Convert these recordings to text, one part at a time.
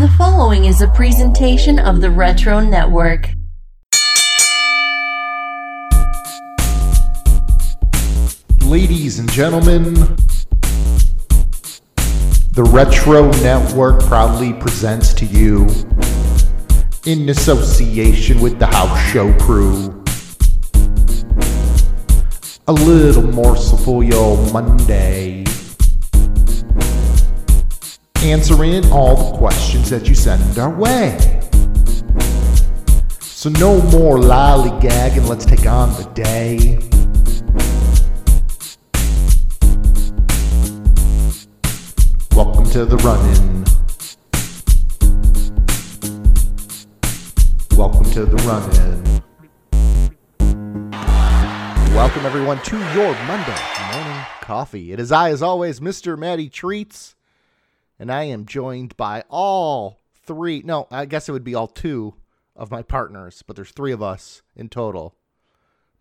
The following is a presentation of the Retro Network. Ladies and gentlemen, the Retro Network proudly presents to you, in association with the House Show Crew, a little morsel for your Monday. Answering all the questions that you send our way. So no more lollygagging, let's take on the day. Welcome to the run-in. Welcome to the run-in. Welcome everyone to your Monday morning coffee. It is I, as always, Mr. Matty Treats. And I am joined by all three, no, I guess it would be all two of my partners, but there's three of us in total.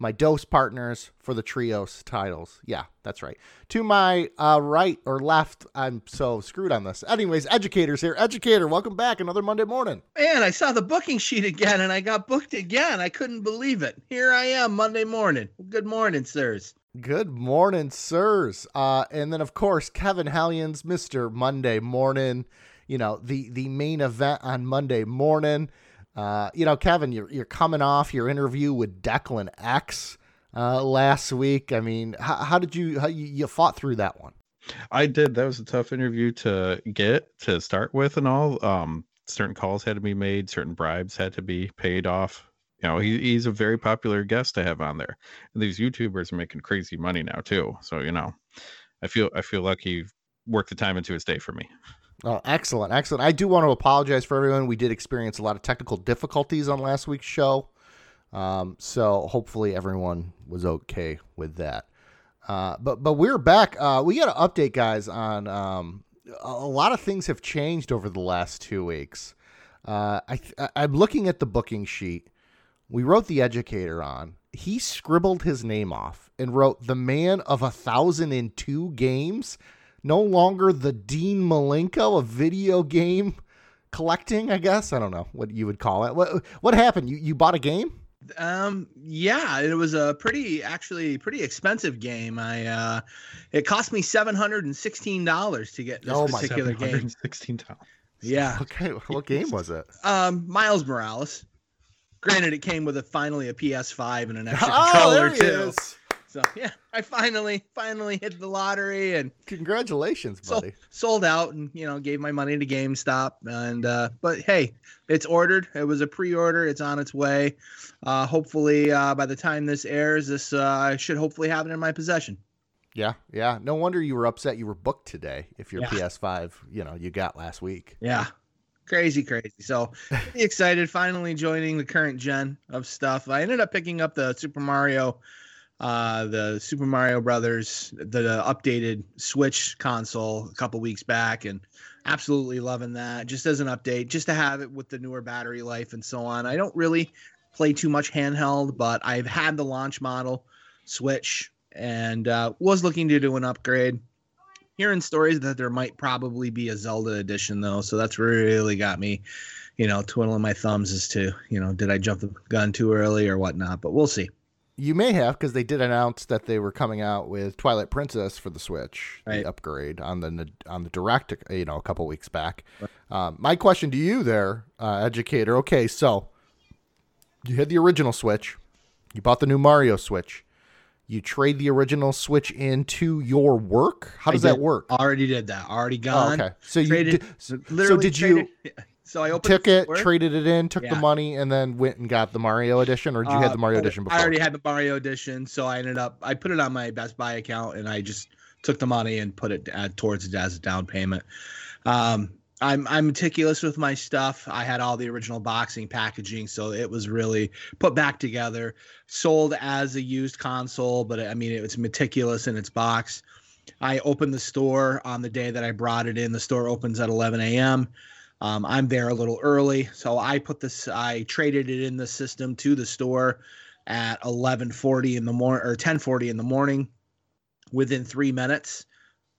My dose partners for the trios titles. Yeah, that's right. To my right or left, I'm so screwed on this. Anyways, Educator's here. Educator, welcome back. Another Monday morning. Man, I saw the booking sheet again, and I got booked again. I couldn't believe it. Here I am, Monday morning. Good morning, sirs. Good morning, sirs. And then, of course, Kevin Hallion's Mr. Monday Morning, you know, the main event on Monday morning. You know, Kevin, you're coming off your interview with Declan X last week. I mean, how did you fought through that one? I did. That was a tough interview to get to start with and all. Certain calls had to be made. Certain bribes had to be paid off. You know, he's a very popular guest to have on there. And these YouTubers are making crazy money now too. So, you know, I feel like he worked the time into his day for me. Oh, excellent. Excellent. I do want to apologize for everyone. We did experience a lot of technical difficulties on last week's show. So hopefully everyone was okay with that. But we're back. We got an update, guys, on a lot of things have changed over the last 2 weeks. I'm looking at the booking sheet. We wrote the Educator on. He scribbled his name off and wrote the man of 1,002 games, no longer the Dean Malenko of video game collecting, I guess. I don't know what you would call it. What happened? You bought a game? Yeah, it was a pretty expensive game. It cost me $716 to get this particular game. $716. Yeah. Okay. What game was it? Miles Morales. Granted, it came with a PS5 and an extra controller too. Is. So yeah, I finally hit the lottery and congratulations, buddy. Sold out and you know gave my money to GameStop and but hey, it's ordered. It was a pre-order. It's on its way. Hopefully by the time this airs, this I should hopefully have it in my possession. Yeah. No wonder you were upset. You were booked today. If your PS5, you know, you got last week. Yeah. Crazy. So pretty excited, finally joining the current gen of stuff. I ended up picking up the Super Mario Brothers, the updated Switch console a couple weeks back, and absolutely loving that. Just as an update, just to have it with the newer battery life and so on. I don't really play too much handheld, but I've had the launch model Switch and was looking to do an upgrade. Hearing stories that there might probably be a Zelda edition, though, so that's really got me, you know, twiddling my thumbs as to, you know, did I jump the gun too early or whatnot, but we'll see. You may have, because they did announce that they were coming out with Twilight Princess for the Switch, right. The upgrade on the Direct, you know, a couple weeks back. Right. My question to you there, Educator, okay, so you had the original Switch, you bought the new Mario Switch. You trade the original Switch into your work? How does that work? Already did that. Already gone. Oh, okay. So traded, you? So I opened it, traded it in, took the money, and then went and got the Mario edition, or did you have the Mario edition before? I already had the Mario edition, so I put it on my Best Buy account, and I just took the money and put it towards it as a down payment. I'm meticulous with my stuff. I had all the original boxing packaging, so it was really put back together, sold as a used console, but I mean, it's meticulous in its box. I opened the store on the day that I brought it in. The store opens at 11 a.m. I'm there a little early, so I traded it in the system to the store at 11:40 in the morning or 10:40 in the morning. Within 3 minutes,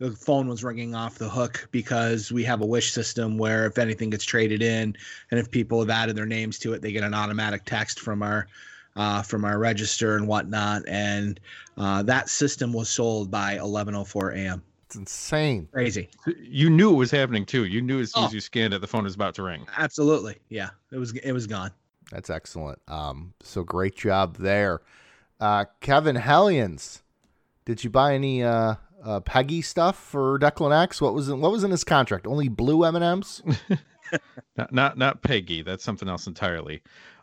the phone was ringing off the hook because we have a wish system where if anything gets traded in and if people have added their names to it, they get an automatic text from our register and whatnot. And that system was sold by 11:04 a.m. It's insane. Crazy. You knew it was happening too. You knew as soon as you scanned it, the phone was about to ring. Absolutely. Yeah, it was gone. That's excellent. So great job there. Kevin Hallions, did you buy any Peggy stuff for Declan X? What was in his contract? Only blue M&Ms? not Peggy. That's something else entirely.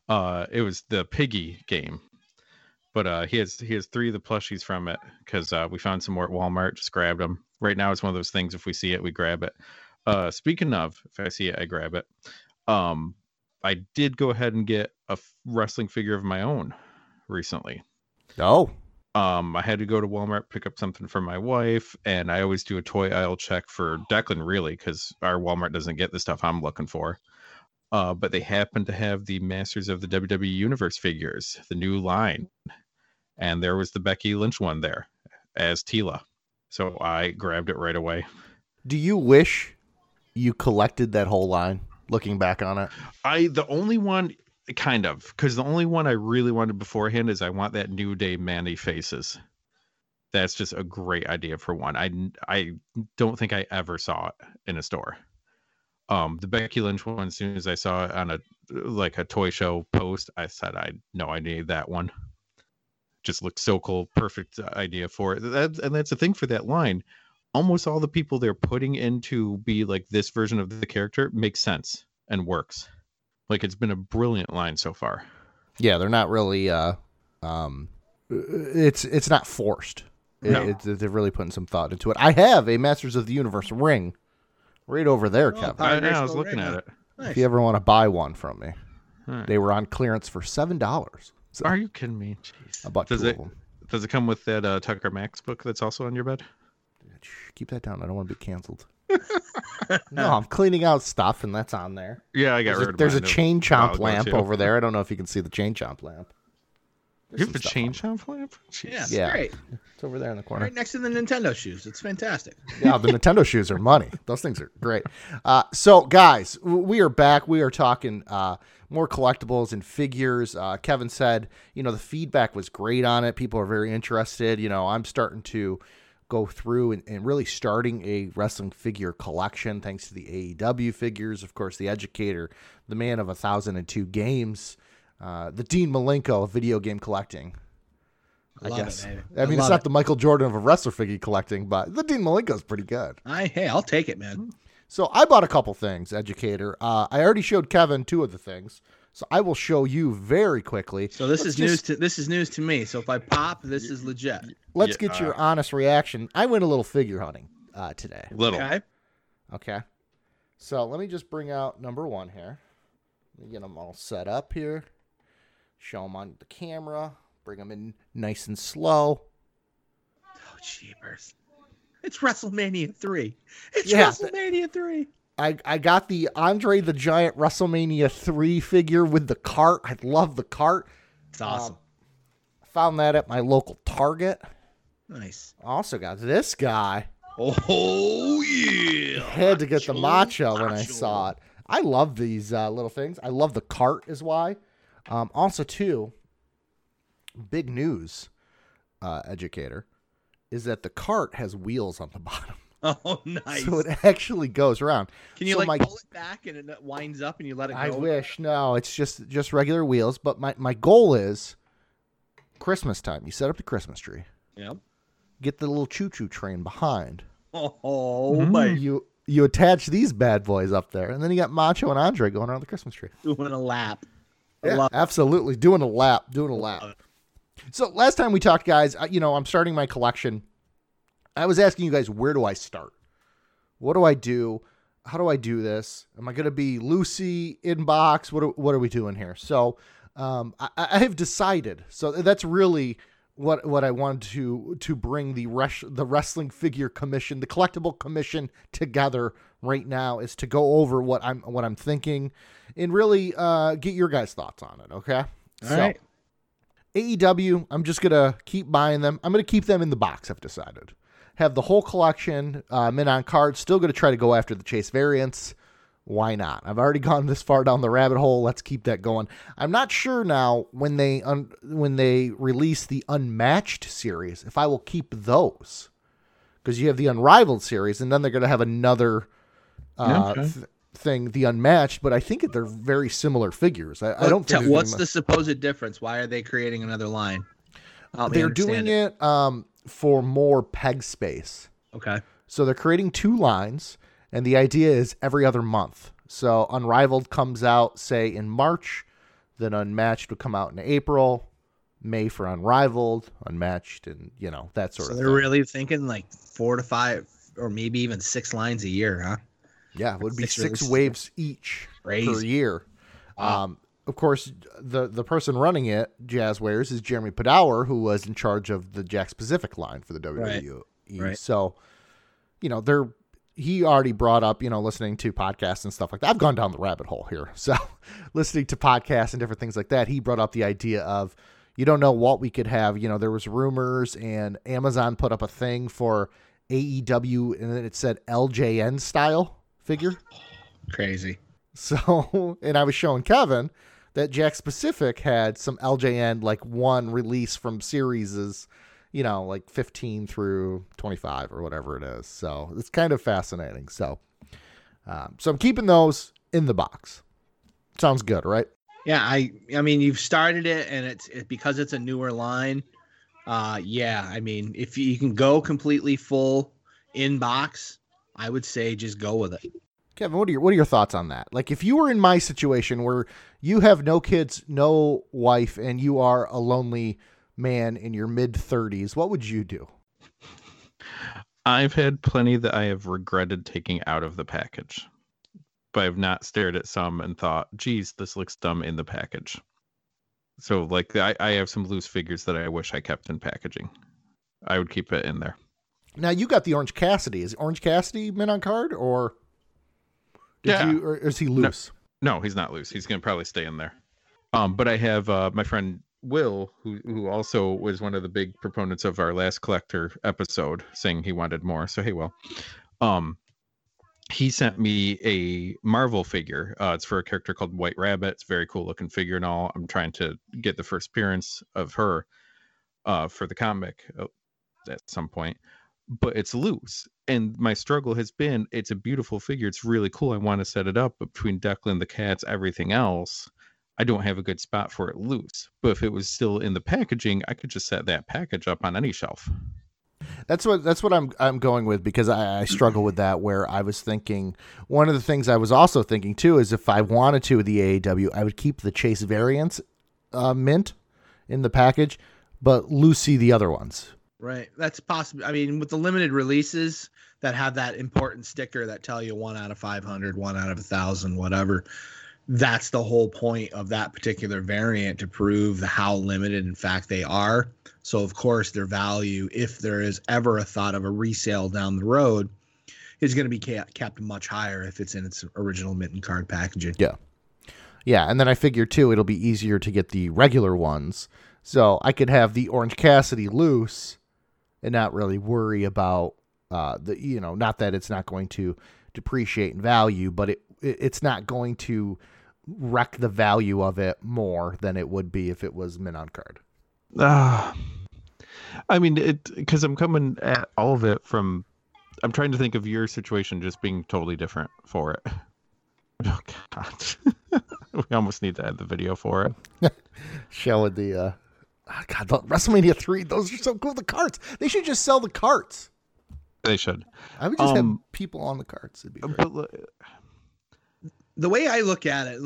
It was the Piggy game. But he has three of the plushies from it because we found some more at Walmart. Just grabbed them. Right now, it's one of those things. If we see it, we grab it. Speaking of, if I see it, I grab it. I did go ahead and get a wrestling figure of my own recently. Oh. I had to go to Walmart, pick up something for my wife. And I always do a toy aisle check for Declan, really, because our Walmart doesn't get the stuff I'm looking for. But they happen to have the Masters of the WWE Universe figures, the new line. And there was the Becky Lynch one there as Tila. So I grabbed it right away. Do you wish you collected that whole line looking back on it? The only one, kind of, because the only one I really wanted beforehand is I want that New Day Mandy Faces. That's just a great idea for one. I don't think I ever saw it in a store. The Becky Lynch one, as soon as I saw it on a toy show post, I said, I need that one. Just looks so cool. Perfect idea for it. And that's the thing for that line. Almost all the people they're putting in to be like this version of the character makes sense and works. Like, it's been a brilliant line so far. Yeah, they're not really, it's not forced. No. They're really putting some thought into it. I have a Masters of the Universe ring right over there, Kevin. I was looking at it. Nice. If you ever want to buy one from me. Right. They were on clearance for $7. So are you kidding me? Jeez. I bought two of them. Does it come with that Tucker Max book that's also on your bed? Keep that down. I don't want to be canceled. No, I'm cleaning out stuff, and that's on there. Yeah, I got rid of. There's a chain chomp lamp over there. I don't know if you can see the chain chomp lamp. You have a chain chomp lamp? Jeez. Yeah, great. It's over there in the corner, right next to the Nintendo shoes. It's fantastic. Yeah, the Nintendo shoes are money. Those things are great. So, guys, we are back. We are talking more collectibles and figures. Kevin said, the feedback was great on it. People are very interested. I'm starting to go through and really starting a wrestling figure collection thanks to the AEW figures, of course, the educator, the man of 1,002 games, the Dean Malenko of video game collecting. I guess. It's not the Michael Jordan of a wrestler figure collecting, but the Dean Malenko is pretty good. Hey, I'll take it, man. So I bought a couple things, educator. I already showed Kevin two of the things. So I will show you very quickly. So this is news to me. So if I pop, this is legit. Let's get your honest reaction. I went a little figure hunting today. Okay. So let me just bring out number one here. Let me get them all set up here. Show them on the camera. Bring them in nice and slow. Oh, jeepers. It's WrestleMania 3. WrestleMania 3. I got the Andre the Giant WrestleMania 3 figure with the cart. I love the cart. It's awesome. Found that at my local Target. Nice. Also got this guy. Oh, yeah. Had to get the Macho when I saw it. I love these little things. I love the cart is why. Also, too, big news, educator, is that the cart has wheels on the bottom. Oh, nice. So it actually goes around. Can you pull it back and it winds up and you let it go? I wish. No, it's just regular wheels. But my goal is Christmas time. You set up the Christmas tree. Yep. Get the little choo-choo train behind. Oh, my. You attach these bad boys up there. And then you got Macho and Andre going around the Christmas tree. Doing a lap. Yeah, absolutely. Doing a lap. So last time we talked, guys, I'm starting my collection. I was asking you guys, where do I start? What do I do? How do I do this? Am I going to be Lucy inbox? What are we doing here? So I have decided. So that's really what I wanted to bring the wrestling figure commission, the collectible commission together right now is to go over what I'm thinking and really get your guys' thoughts on it. Okay. All right. AEW, I'm just going to keep buying them. I'm going to keep them in the box. I've decided. have the whole collection mint on cards. Still going to try to go after the chase variants. Why not? I've already gone this far down the rabbit hole. Let's keep that going. I'm not sure now when they release the Unmatched series, if I will keep those, because you have the Unrivaled series, and then they're going to have another thing, the Unmatched. But I think that they're very similar figures. I don't. Think what's the supposed difference? Why are they creating another line? They're doing it for more peg space. Okay. So they're creating two lines. And the idea is every other month. So Unrivaled comes out, say, in March. Then Unmatched would come out in April. May for Unrivaled, Unmatched, and, you know, that sort of thing. So they're really thinking like 4 to 5 or maybe even 6 lines a year, huh? Yeah, it would be 6 waves each per year. Wow. Of course, the person running it, Jazzwares, is Jeremy Padour, who was in charge of the Jakks Pacific line for the WWE. Right. So, you know, they're... He already brought up, you know, listening to podcasts and stuff like that. I've gone down the rabbit hole here. So listening to podcasts and different things like that, he brought up the idea of, you don't know what we could have. You know, there was rumors, and Amazon put up a thing for AEW, and then it said LJN style figure. Crazy. So, and I was showing Kevin that Jakks Pacific had some LJN, like one release from series, you know, like 15 through 25 or whatever it is. So it's kind of fascinating. So, so I'm keeping those in the box. Sounds good, right? Yeah. I mean, you've started it, and it's because it's a newer line. Yeah. I mean, if you can go completely full in box, I would say just go with it. Kevin, what are your thoughts on that? Like, if you were in my situation where you have no kids, no wife, and you are a lonely man in your mid-30s, what would you do? I've had plenty that I have regretted taking out of the package, but I've not stared at some and thought, geez, this looks dumb in the package. So, like, I have some loose figures that I wish I kept in packaging. I would keep it in there. Now, you got the Orange Cassidy. Is Orange Cassidy mint on card, or or is he loose? No, he's not loose. He's going to probably stay in there. But I have my friend Will, who also was one of the big proponents of our last collector episode, saying he wanted more. So, hey, Will. He sent me a Marvel figure. It's for a character called White Rabbit. It's a very cool looking figure and all. I'm trying to get the first appearance of her for the comic at some point. But it's loose. And my struggle has been, it's a beautiful figure. It's really cool. I want to set it up. But between Declan, the cats, everything else, I don't have a good spot for it loose. But if it was still in the packaging, I could just set that package up on any shelf. That's what I'm going with, because I struggle with that, where I was thinking, one of the things I was also thinking too, is if I wanted to with the AEW, I would keep the Chase variants mint in the package, but loosey the other ones. Right. That's possible. I mean, with the limited releases that have that important sticker that tell you 1 out of 500, 1 out of 1,000, whatever. That's the whole point of that particular variant, to prove how limited, in fact, they are. So, of course, their value, if there is ever a thought of a resale down the road, is going to be kept much higher if it's in its original mint and card packaging. Yeah. Yeah, and then I figure, too, it'll be easier to get the regular ones. So I could have the Orange Cassidy loose and not really worry about, not that it's not going to depreciate in value, but it's not going to wreck the value of it more than it would be if it was mint on card. I mean, because I'm coming at all of it from, I'm trying to think of your situation just being totally different for it. Oh, God. We almost need to add the video for it. Showing the, WrestleMania 3, those are so cool. The carts. They should just sell the carts. They should. I would just have people on the carts. It'd be great. But, the way I look at it,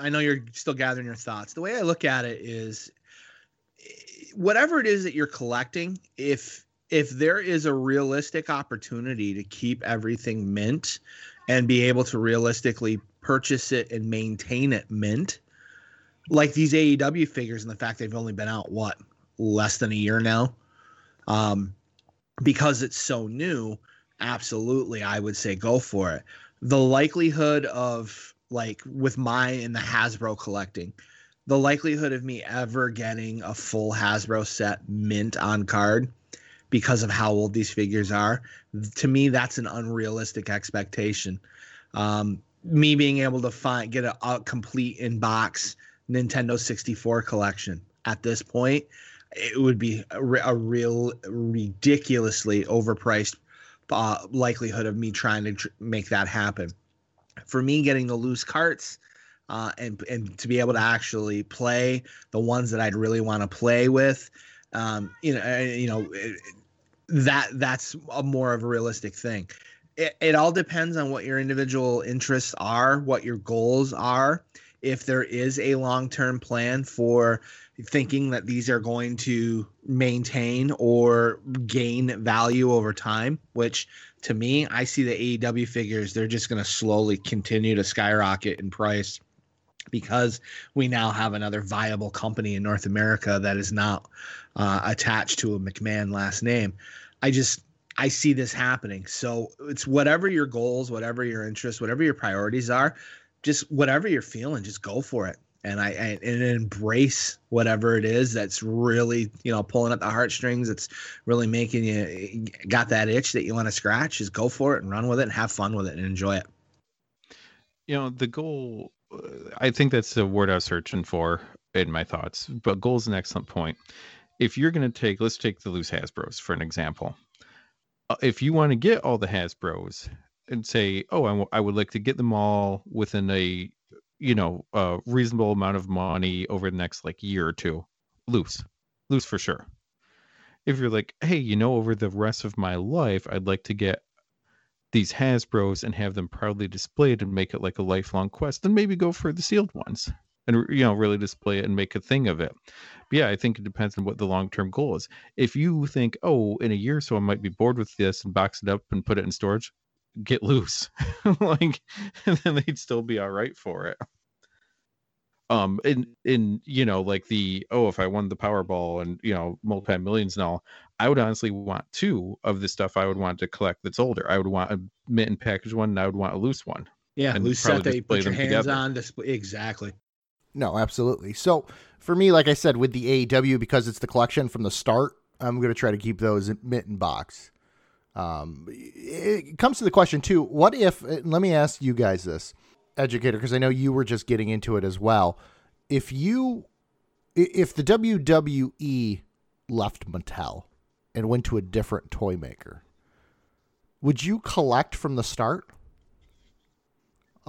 I know you're still gathering your thoughts. The way I look at it is, whatever it is that you're collecting, if there is a realistic opportunity to keep everything mint and be able to realistically purchase it and maintain it mint, like these AEW figures and the fact they've only been out, less than a year now, because it's so new, absolutely, I would say go for it. The likelihood of, like, with mine and the Hasbro collecting, the likelihood of me ever getting a full Hasbro set mint on card because of how old these figures are. To me, that's an unrealistic expectation. Me being able to get a complete in-box Nintendo 64 collection at this point, it would be a real ridiculously overpriced likelihood of me trying to make that happen. For me, getting the loose carts and to be able to actually play the ones that I'd really want to play with, that's a more of a realistic thing. It all depends on what your individual interests are, what your goals are. If there is a long-term plan for thinking that these are going to maintain or gain value over time, which to me, I see the AEW figures, they're just going to slowly continue to skyrocket in price because we now have another viable company in North America that is not attached to a McMahon last name. I see this happening. So it's whatever your goals, whatever your interests, whatever your priorities are, just whatever you're feeling, just go for it. And I embrace whatever it is that's really, pulling at the heartstrings. It's really making you got that itch that you want to scratch. Just go for it and run with it and have fun with it and enjoy it. The goal, I think that's the word I was searching for in my thoughts, but goal is an excellent point. If you're going to let's take the loose Hasbros for an example. If you want to get all the Hasbros and say, I would like to get them all within a, a reasonable amount of money over the next year or two, loose for sure. If you're like, hey, over the rest of my life, I'd like to get these Hasbros and have them proudly displayed and make it a lifelong quest, then maybe go for the sealed ones and, really display it and make a thing of it. But yeah, I think it depends on what the long-term goal is. If you think, in a year or so, I might be bored with this and box it up and put it in storage, get loose. And then they'd still be all right for it. If I won the Powerball and, multi-millions and all, I would honestly want two of the stuff I would want to collect that's older. I would want a mint and package one, and I would want a loose one. Yeah, loose set that you put your hands together. On display. Exactly. No, absolutely. So for me, like I said, with the AEW, because it's the collection from the start, I'm going to try to keep those mint and box. It comes to the question too, what if, let me ask you guys this, Educator, because I know you were just getting into it as well. If the WWE left Mattel and went to a different toy maker, would you collect from the start?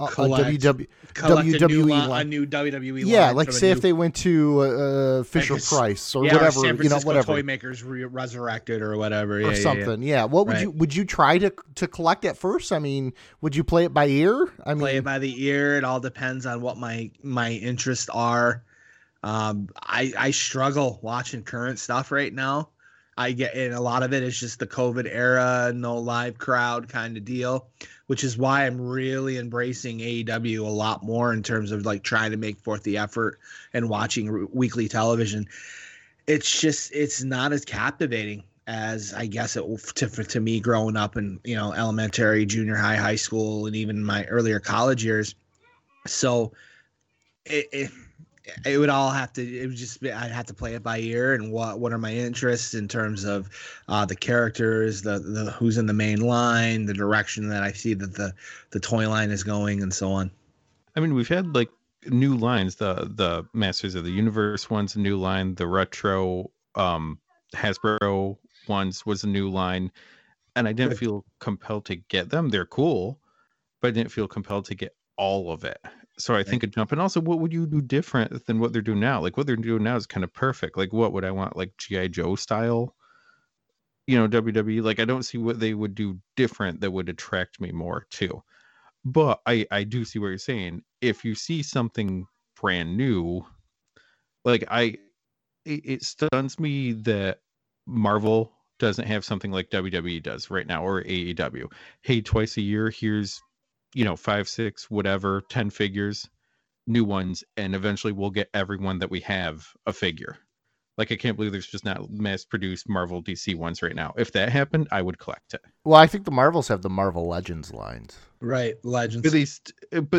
A new WWE. Yeah, if they went to Fisher-Price or whatever, or San Francisco whatever toy makers resurrected or whatever, or something. Yeah. What would you try to collect at first? I mean, would you play it by ear? Play it by the ear. It all depends on what my interests are. I struggle watching current stuff right now. And a lot of it is just the COVID era, no live crowd kind of deal, which is why I'm really embracing AEW a lot more in terms of trying to make forth the effort and watching weekly television. It's just, it's not as captivating as I guess it to me growing up in, elementary, junior high, high school, and even my earlier college years. So it would all have to. It would just. I'd have to play it by ear, and what are my interests in terms of the characters, the who's in the main line, the direction that I see that the toy line is going, and so on. I mean, we've had new lines, the Masters of the Universe one's a new line, the retro Hasbro ones was a new line, and I didn't feel compelled to get them. They're cool, but I didn't feel compelled to get all of it. So I think a jump. And also, what would you do different than what they're doing now? What they're doing now is kind of perfect. What would I want? G.I. Joe style, WWE. I don't see what they would do different that would attract me more too. But I do see what you're saying. If you see something brand new, it stuns me that Marvel doesn't have something like WWE does right now, or AEW. Hey, twice a year, here's 5, 6, whatever, 10 figures, new ones, and eventually we'll get everyone that we have a figure. I can't believe there's just not mass-produced Marvel DC ones right now. If that happened, I would collect it. Well, I think the Marvels have the Marvel Legends lines. Right, Legends. But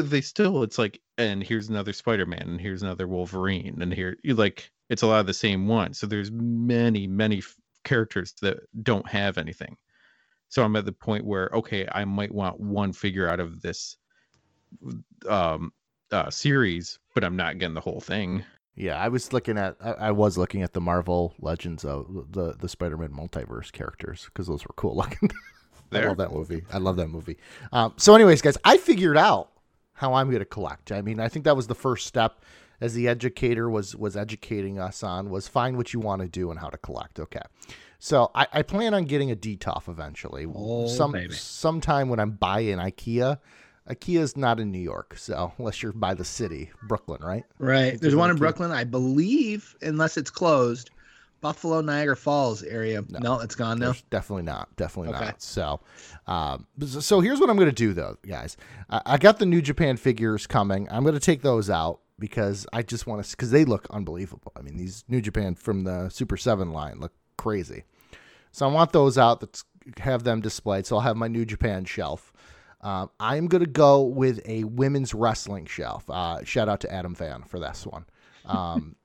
they still, it's and here's another Spider-Man, and here's another Wolverine, and here, it's a lot of the same ones. So there's many, many characters that don't have anything. So I'm at the point where, okay, I might want one figure out of this series, but I'm not getting the whole thing. Yeah, I was looking at the Marvel Legends of the Spider-Man multiverse characters because those were cool looking. I love that movie. So anyways, guys, I figured out how I'm going to collect. I mean, I think that was the first step as the educator was educating us on was find what you want to do and how to collect. Okay. So I plan on getting a DTOF eventually. Sometime when I'm buying IKEA. IKEA's not in New York, so unless you're by the city, Brooklyn, right? Right. There's one in Brooklyn, I believe, unless it's closed. Buffalo, Niagara Falls area. No, it's gone now. Definitely not. So here's what I'm going to do, though, guys. I got the New Japan figures coming. I'm going to take those out because I just want to, because they look unbelievable. I mean, these New Japan from the Super 7 line look crazy. So I want those out, that's have them displayed. So I'll have my New Japan shelf. I'm going to go with a women's wrestling shelf. Shout out to Adam Van for this one. I'm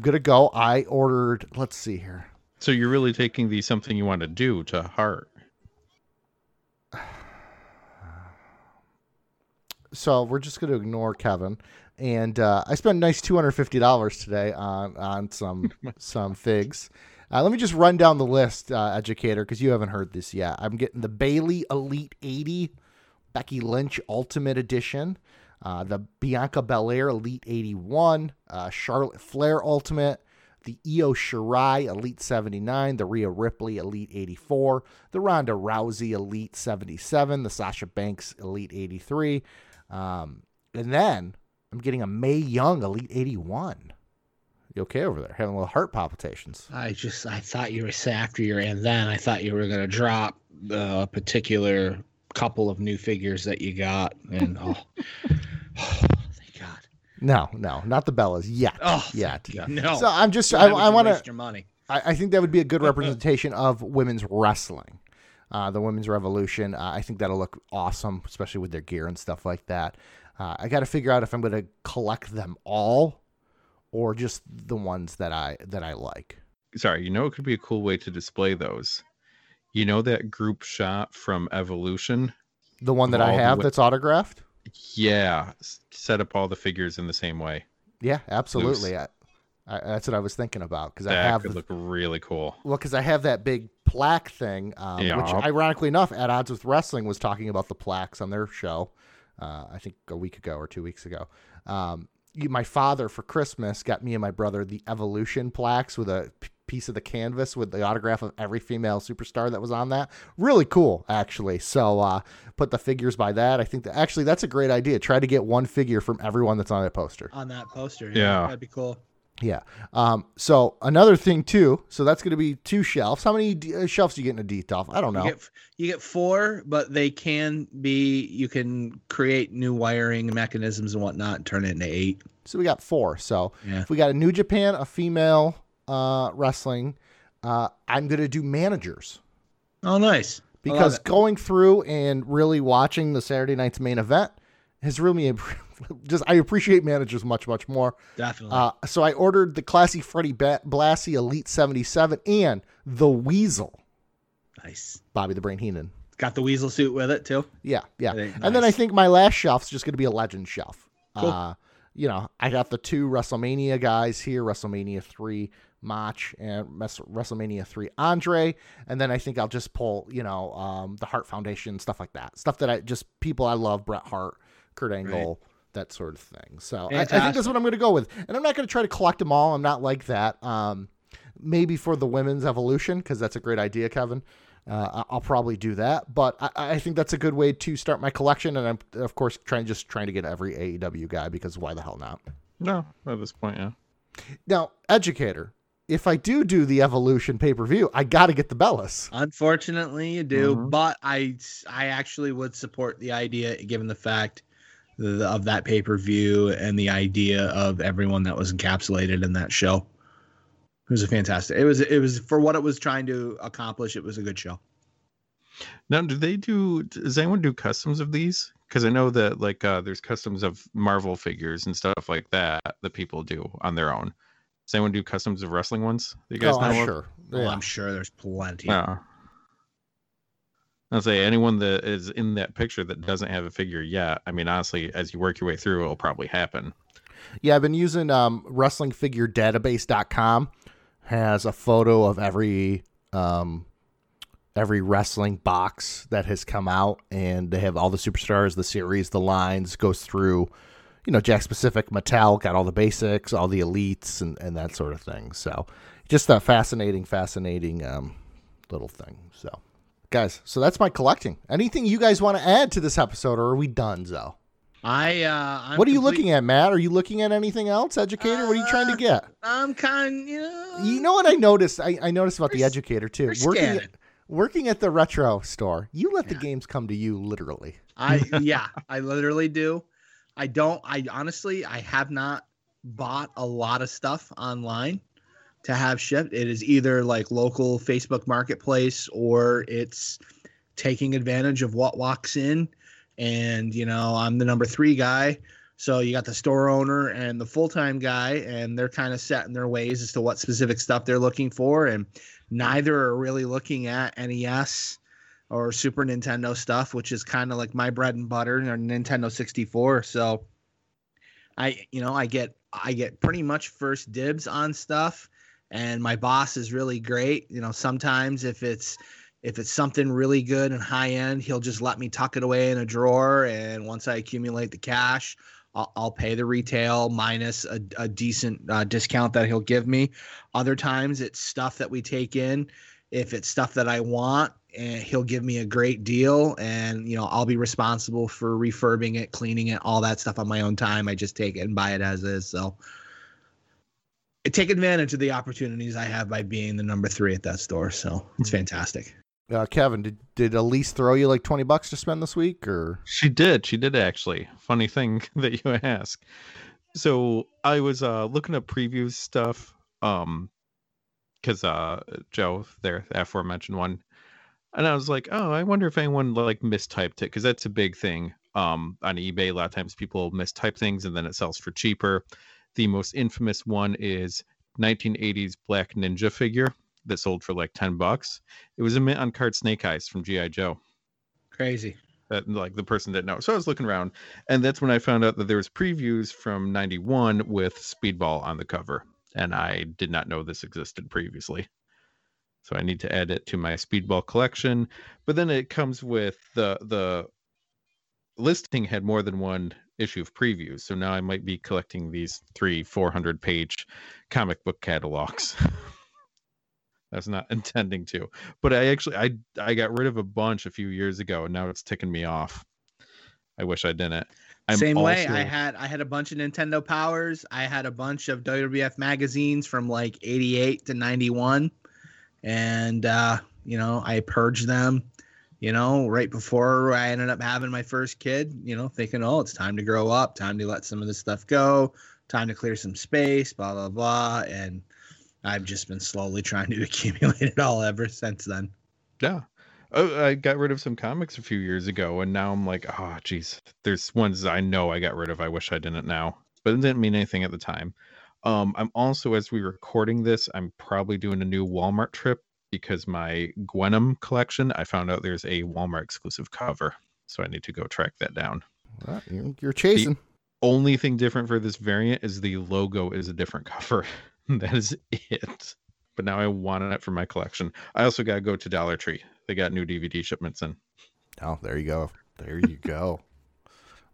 going to go. I ordered, let's see here. So you're really taking the something you want to do to heart. So we're just going to ignore Kevin. And I spent a nice $250 today on some figs. Let me just run down the list, educator, because you haven't heard this yet. I'm getting the Bayley Elite 80, Becky Lynch Ultimate Edition, the Bianca Belair Elite 81, Charlotte Flair Ultimate, the Io Shirai Elite 79, the Rhea Ripley Elite 84, the Ronda Rousey Elite 77, the Sasha Banks Elite 83, and then I'm getting a Mae Young Elite 81. You okay over there? Having a little heart palpitations. I thought you were after your and then I thought you were going to drop the particular couple of new figures that you got. And oh thank God. No, not the Bellas yet. Oh, yet. No. So I'm just, I want to waste your money. I think that would be a good representation of women's wrestling. The women's revolution. I think that'll look awesome, especially with their gear and stuff like that. I got to figure out if I'm going to collect them all. Or just the ones that I like. Sorry, it could be a cool way to display those. You know that group shot from Evolution? The one that I have that's autographed? Yeah. Set up all the figures in the same way. Yeah, absolutely. I that's what I was thinking about. Because that could look really cool. Well, because I have that big plaque thing, which ironically enough, At Odds with Wrestling was talking about the plaques on their show, I think a week ago or 2 weeks ago. My father for Christmas got me and my brother the Evolution plaques with a piece of the canvas with the autograph of every female superstar that was on that. Really cool, actually. So put the figures by that. I think that actually that's a great idea. Try to get one figure from everyone that's on that poster. Yeah. That'd be cool. Yeah. So another thing too. So that's going to be two shelves. How many shelves do you get in a DTOF? I don't know. You get four, but you can create new wiring mechanisms and whatnot and turn it into eight. So we got four. So If we got a New Japan, a female wrestling, I'm going to do managers. Oh, nice. Because going through and really watching the Saturday night's main event has really I appreciate managers much, much more. Definitely. So I ordered the classy Freddie Blassie Elite 77 and the Weasel. Nice. Bobby the Brain Heenan. Got the Weasel suit with it too. Yeah. Yeah. Nice. And then I think my last shelf's just going to be a Legend shelf. Cool. I got the two WrestleMania guys here, WrestleMania 3 Mach and WrestleMania 3 Andre. And then I think I'll just pull, the Hart Foundation, stuff like that. Stuff that people I love, Bret Hart, Kurt Angle, that sort of thing. So I think that's what I'm going to go with. And I'm not going to try to collect them all. I'm not like that. Maybe for the women's evolution, because that's a great idea, Kevin. I'll probably do that. But I think that's a good way to start my collection. And I'm, of course, trying to get every AEW guy, because why the hell not? No, at this point, yeah. Now, educator, if I do the Evolution pay-per-view, I got to get the Bellas. Unfortunately, you do. Mm-hmm. But I actually would support the idea, given the fact of that pay-per-view and the idea of everyone that was encapsulated in that show. It was fantastic, for what it was trying to accomplish. It was a good show. Now, does anyone do customs of these? Cause I know that there's customs of Marvel figures and stuff like that, that people do on their own. Does anyone do customs of wrestling ones? You guys know? Sure. Yeah. Well, I'm sure there's plenty. No. I'll say anyone that is in that picture that doesn't have a figure yet, I mean, honestly, as you work your way through, it'll probably happen. Yeah, I've been using WrestlingFigureDatabase.com. Has a photo of every wrestling box that has come out, and they have all the superstars, the series, the lines, goes through, you know, Jakks Pacific, Mattel, got all the basics, all the elites, and that sort of thing. So just a fascinating little thing. So, guys, so that's my collecting. Anything you guys want to add to this episode, or are we done, Zo? What are you looking at, Matt? Are you looking at anything else, Educator? What are you trying to get? I'm kind of... You know what I noticed? I noticed about the Educator, too. Working at the retro store, you let the games come to you, literally. I literally do. I have not bought a lot of stuff online to have shipped. It is either like local Facebook Marketplace, or it's taking advantage of what walks in. And, you know, I'm the number 3 guy. So you got the store owner and the full-time guy, and they're kind of set in their ways as to what specific stuff they're looking for. And neither are really looking at NES or Super Nintendo stuff, which is kind of like my bread and butter, or Nintendo 64. So I get pretty much first dibs on stuff, and my boss is really great. You know, sometimes if it's something really good and high end, he'll just let me tuck it away in a drawer. And once I accumulate the cash, I'll pay the retail minus a decent discount that he'll give me. Other times it's stuff that we take in. If it's stuff that I want, and he'll give me a great deal, and, you know, I'll be responsible for refurbing it, cleaning it, all that stuff on my own time. I just take it and buy it as is. So I take advantage of the opportunities I have by being the number 3 at that store. So it's fantastic. Kevin, did Elise throw you like $20 to spend this week, or? She did actually. Funny thing that you ask. So I was looking at previews stuff, because Joe there, the aforementioned one, and I was like, oh, I wonder if anyone like mistyped it, because that's a big thing on eBay. A lot of times people mistype things, and then it sells for cheaper. The most infamous one is 1980s Black Ninja figure that sold for like $10. It was a mint on card Snake Eyes from GI Joe. Crazy. That, like, the person didn't know. So I was looking around, and that's when I found out that there was previews from 91 with Speedball on the cover. And I did not know this existed previously. So I need to add it to my Speedball collection. But then it comes with the listing had more than one issue of previews. So now I might be collecting these 300-400 page comic book catalogs. I was not intending to, but I got rid of a bunch a few years ago, and now it's ticking me off. I wish I didn't. I had a bunch of Nintendo Powers. I had a bunch of WWF magazines from like 88 to 91. And, you know, I purged them, you know, right before I ended up having my first kid, you know, thinking, oh, it's time to grow up, time to let some of this stuff go, time to clear some space, blah, blah, blah. And I've just been slowly trying to accumulate it all ever since then. Yeah. Oh, I got rid of some comics a few years ago, and now I'm like, oh, geez, there's ones I know I got rid of. I wish I didn't now, but it didn't mean anything at the time. I'm also, as we're recording this, I'm probably doing a new Walmart trip, because my Gwenum collection, I found out there's a Walmart exclusive cover. So I need to go track that down. Well, you're chasing. The only thing different for this variant is the logo is a different cover. That is it. But now I want it for my collection. I also got to go to Dollar Tree. They got new DVD shipments in. Oh, there you go. There you go.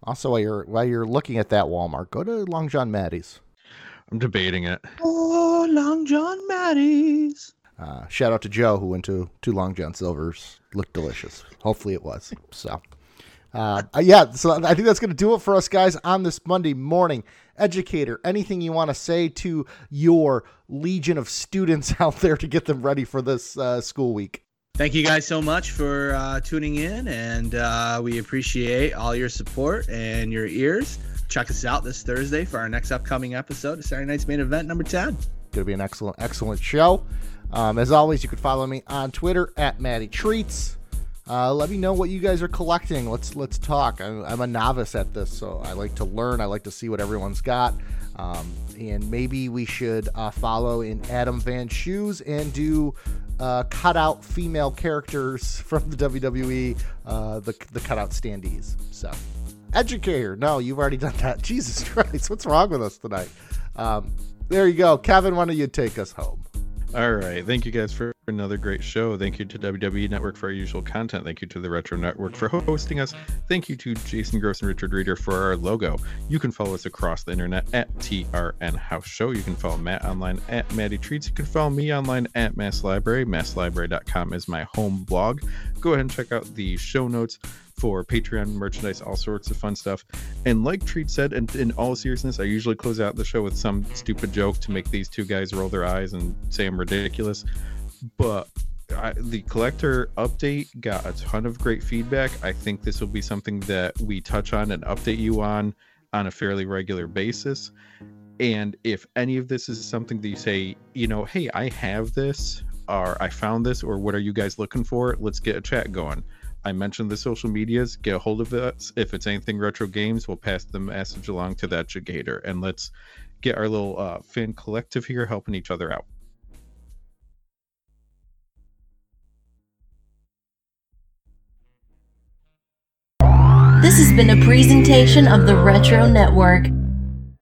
Also, while you're looking at that Walmart, go to Long John Matty's. I'm debating it. Oh, Long John Matty's. Shout out to Joe, who went to two Long John Silvers. Looked delicious. Hopefully it was. So, so I think that's going to do it for us, guys, on this Monday morning. Educator, anything you want to say to your legion of students out there to get them ready for this school week? Thank you guys so much for tuning in, and we appreciate all your support and your ears. Check us out this Thursday for our next upcoming episode of Saturday Night's Main Event number 10. Going to be an excellent show. As always, you can follow me on Twitter at Matty Treats. Let me know what you guys are collecting. Let's talk. I'm a novice at this, so I like to learn. I like to see what everyone's got. And maybe we should follow in Adam Van's shoes and do cutout female characters from the WWE, the cutout standees. So, educator. No, you've already done that. Jesus Christ, what's wrong with us tonight? There you go. Kevin, why don't you take us home? All right. Thank you guys for another great show. Thank you to WWE Network for our usual content. Thank you to the Retro Network for hosting us. Thank you to Jason Gross and Richard Reeder for our logo. You can follow us across the internet at TRN House Show. You can follow Matt online at Matty Treats. You can follow me online at Mass Library. MassLibrary.com is my home blog. Go ahead and check out the show notes for Patreon merchandise, all sorts of fun stuff. And like Treat said, and in all seriousness, I usually close out the show with some stupid joke to make these two guys roll their eyes and say I'm ridiculous. But the collector update got a ton of great feedback. I think this will be something that we touch on and update you on a fairly regular basis. And if any of this is something that you say, you know, hey, I have this, or I found this, or what are you guys looking for? Let's get a chat going. I mentioned the social medias. Get a hold of us. If it's anything retro games, we'll pass the message along to that Jigator. And let's get our little fan collective here helping each other out. This has been a presentation of the Retro Network.